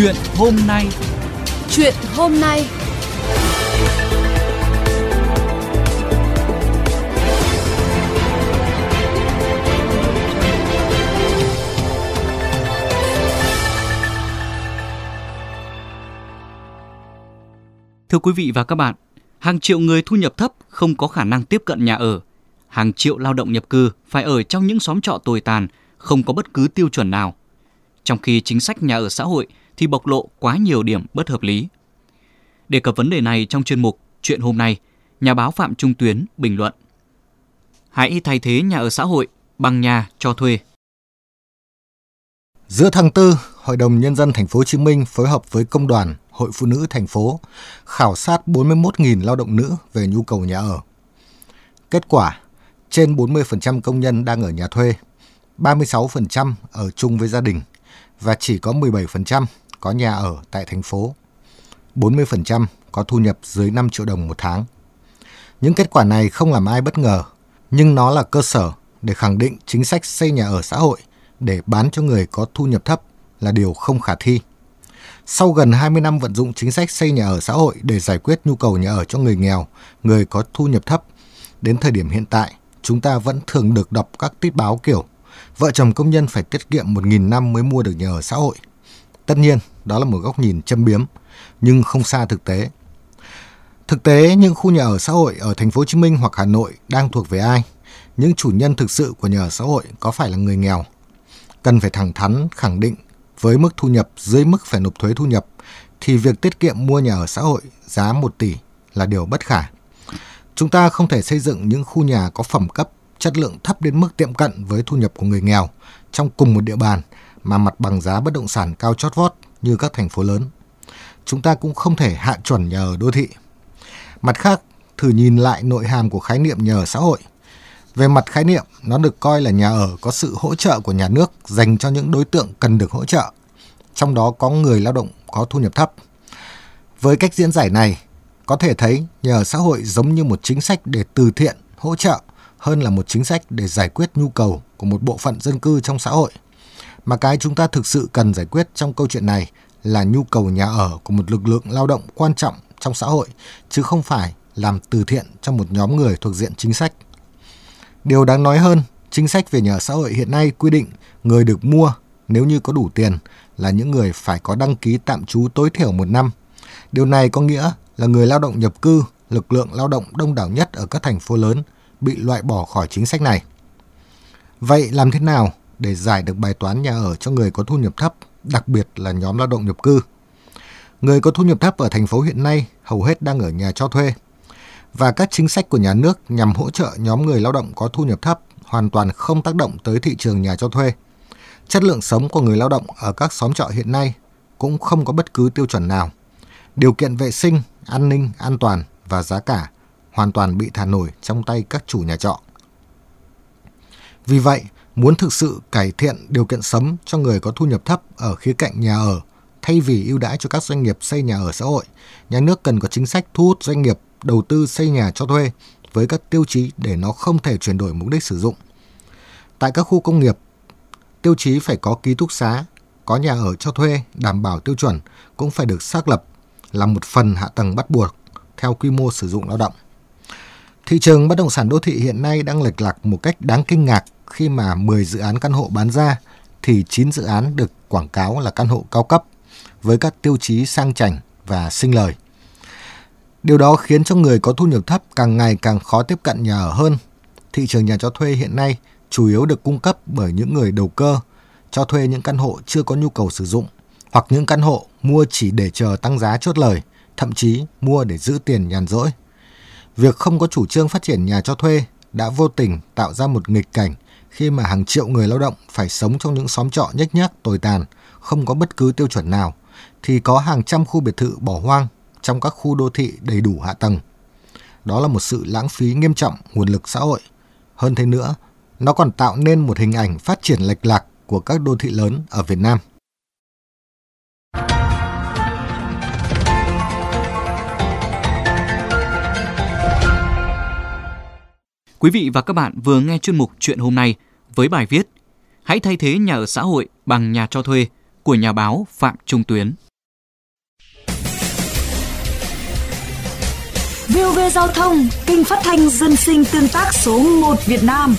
Chuyện hôm nay. Thưa quý vị và các bạn, hàng triệu người thu nhập thấp không có khả năng tiếp cận nhà ở. Hàng triệu lao động nhập cư phải ở trong những xóm trọ tồi tàn, không có bất cứ tiêu chuẩn nào. Trong khi chính sách nhà ở xã hội thì bộc lộ quá nhiều điểm bất hợp lý. Đề cập vấn đề này trong chuyên mục Chuyện hôm nay, nhà báo Phạm Trung Tuyến bình luận: Hãy thay thế nhà ở xã hội bằng nhà cho thuê. Giữa tháng 4, Hội đồng Nhân dân Thành phố Hồ Chí Minh phối hợp với Công đoàn, Hội Phụ nữ Thành phố khảo sát 41.000 lao động nữ về nhu cầu nhà ở. Kết quả, trên 40% công nhân đang ở nhà thuê, 36% ở chung với gia đình và chỉ có 17% có nhà ở tại thành phố, 40% có thu nhập dưới 5 triệu đồng một tháng. Những kết quả này không làm ai bất ngờ, nhưng nó là cơ sở để khẳng định chính sách xây nhà ở xã hội để bán cho người có thu nhập thấp là điều không khả thi. Sau gần 20 năm vận dụng chính sách xây nhà ở xã hội để giải quyết nhu cầu nhà ở cho người nghèo, người có thu nhập thấp, đến thời điểm hiện tại, chúng ta vẫn thường được đọc các tít báo kiểu vợ chồng công nhân phải tiết kiệm 1.000 năm mới mua được nhà ở xã hội. Tất nhiên, đó là một góc nhìn châm biếm, nhưng không xa thực tế. Thực tế, những khu nhà ở xã hội ở Thành phố Hồ Chí Minh hoặc Hà Nội đang thuộc về ai? Những chủ nhân thực sự của nhà ở xã hội có phải là người nghèo? Cần phải thẳng thắn khẳng định, với mức thu nhập dưới mức phải nộp thuế thu nhập, thì việc tiết kiệm mua nhà ở xã hội giá 1 tỷ là điều bất khả. Chúng ta không thể xây dựng những khu nhà có phẩm cấp, chất lượng thấp đến mức tiệm cận với thu nhập của người nghèo trong cùng một địa bàn mà mặt bằng giá bất động sản cao chót vót như các thành phố lớn. Chúng ta cũng không thể hạ chuẩn nhà ở đô thị. Mặt khác, thử nhìn lại nội hàm của khái niệm nhà ở xã hội. Về mặt khái niệm, nó được coi là nhà ở có sự hỗ trợ của nhà nước dành cho những đối tượng cần được hỗ trợ, trong đó có người lao động có thu nhập thấp. Với cách diễn giải này, có thể thấy nhà ở xã hội giống như một chính sách để từ thiện, hỗ trợ hơn là một chính sách để giải quyết nhu cầu của một bộ phận dân cư trong xã hội. Mà cái chúng ta thực sự cần giải quyết trong câu chuyện này là nhu cầu nhà ở của một lực lượng lao động quan trọng trong xã hội, chứ không phải làm từ thiện cho một nhóm người thuộc diện chính sách. Điều đáng nói hơn, chính sách về nhà ở xã hội hiện nay quy định người được mua nếu như có đủ tiền là những người phải có đăng ký tạm trú tối thiểu 1 năm. Điều này có nghĩa là người lao động nhập cư, lực lượng lao động đông đảo nhất ở các thành phố lớn, bị loại bỏ khỏi chính sách này. Vậy làm thế nào để giải được bài toán nhà ở cho người có thu nhập thấp, đặc biệt là nhóm lao động nhập cư? Người có thu nhập thấp ở thành phố hiện nay hầu hết đang ở nhà cho thuê, và các chính sách của nhà nước nhằm hỗ trợ nhóm người lao động có thu nhập thấp hoàn toàn không tác động tới thị trường nhà cho thuê. Chất lượng sống của người lao động ở các xóm trọ hiện nay cũng không có bất cứ tiêu chuẩn nào. Điều kiện vệ sinh, an ninh, an toàn và giá cả hoàn toàn bị thả nổi trong tay các chủ nhà trọ. Vì vậy, muốn thực sự cải thiện điều kiện sống cho người có thu nhập thấp ở khía cạnh nhà ở, thay vì ưu đãi cho các doanh nghiệp xây nhà ở xã hội, nhà nước cần có chính sách thu hút doanh nghiệp đầu tư xây nhà cho thuê với các tiêu chí để nó không thể chuyển đổi mục đích sử dụng. Tại các khu công nghiệp, tiêu chí phải có ký túc xá, có nhà ở cho thuê đảm bảo tiêu chuẩn cũng phải được xác lập là một phần hạ tầng bắt buộc theo quy mô sử dụng lao động. Thị trường bất động sản đô thị hiện nay đang lệch lạc một cách đáng kinh ngạc khi mà 10 dự án căn hộ bán ra thì 9 dự án được quảng cáo là căn hộ cao cấp với các tiêu chí sang chảnh và sinh lời. Điều đó khiến cho người có thu nhập thấp càng ngày càng khó tiếp cận nhà ở hơn. Thị trường nhà cho thuê hiện nay chủ yếu được cung cấp bởi những người đầu cơ, cho thuê những căn hộ chưa có nhu cầu sử dụng hoặc những căn hộ mua chỉ để chờ tăng giá chốt lời, thậm chí mua để giữ tiền nhàn rỗi. Việc không có chủ trương phát triển nhà cho thuê đã vô tình tạo ra một nghịch cảnh khi mà hàng triệu người lao động phải sống trong những xóm trọ nhếch nhác tồi tàn, không có bất cứ tiêu chuẩn nào, thì có hàng trăm khu biệt thự bỏ hoang trong các khu đô thị đầy đủ hạ tầng. Đó là một sự lãng phí nghiêm trọng nguồn lực xã hội. Hơn thế nữa, nó còn tạo nên một hình ảnh phát triển lệch lạc của các đô thị lớn ở Việt Nam. Quý vị và các bạn vừa nghe chuyên mục Chuyện hôm nay với bài viết Hãy thay thế nhà ở xã hội bằng nhà cho thuê của nhà báo Phạm Trung Tuyến. VOV Giao thông, kênh phát thanh dân sinh tương tác số 1 Việt Nam.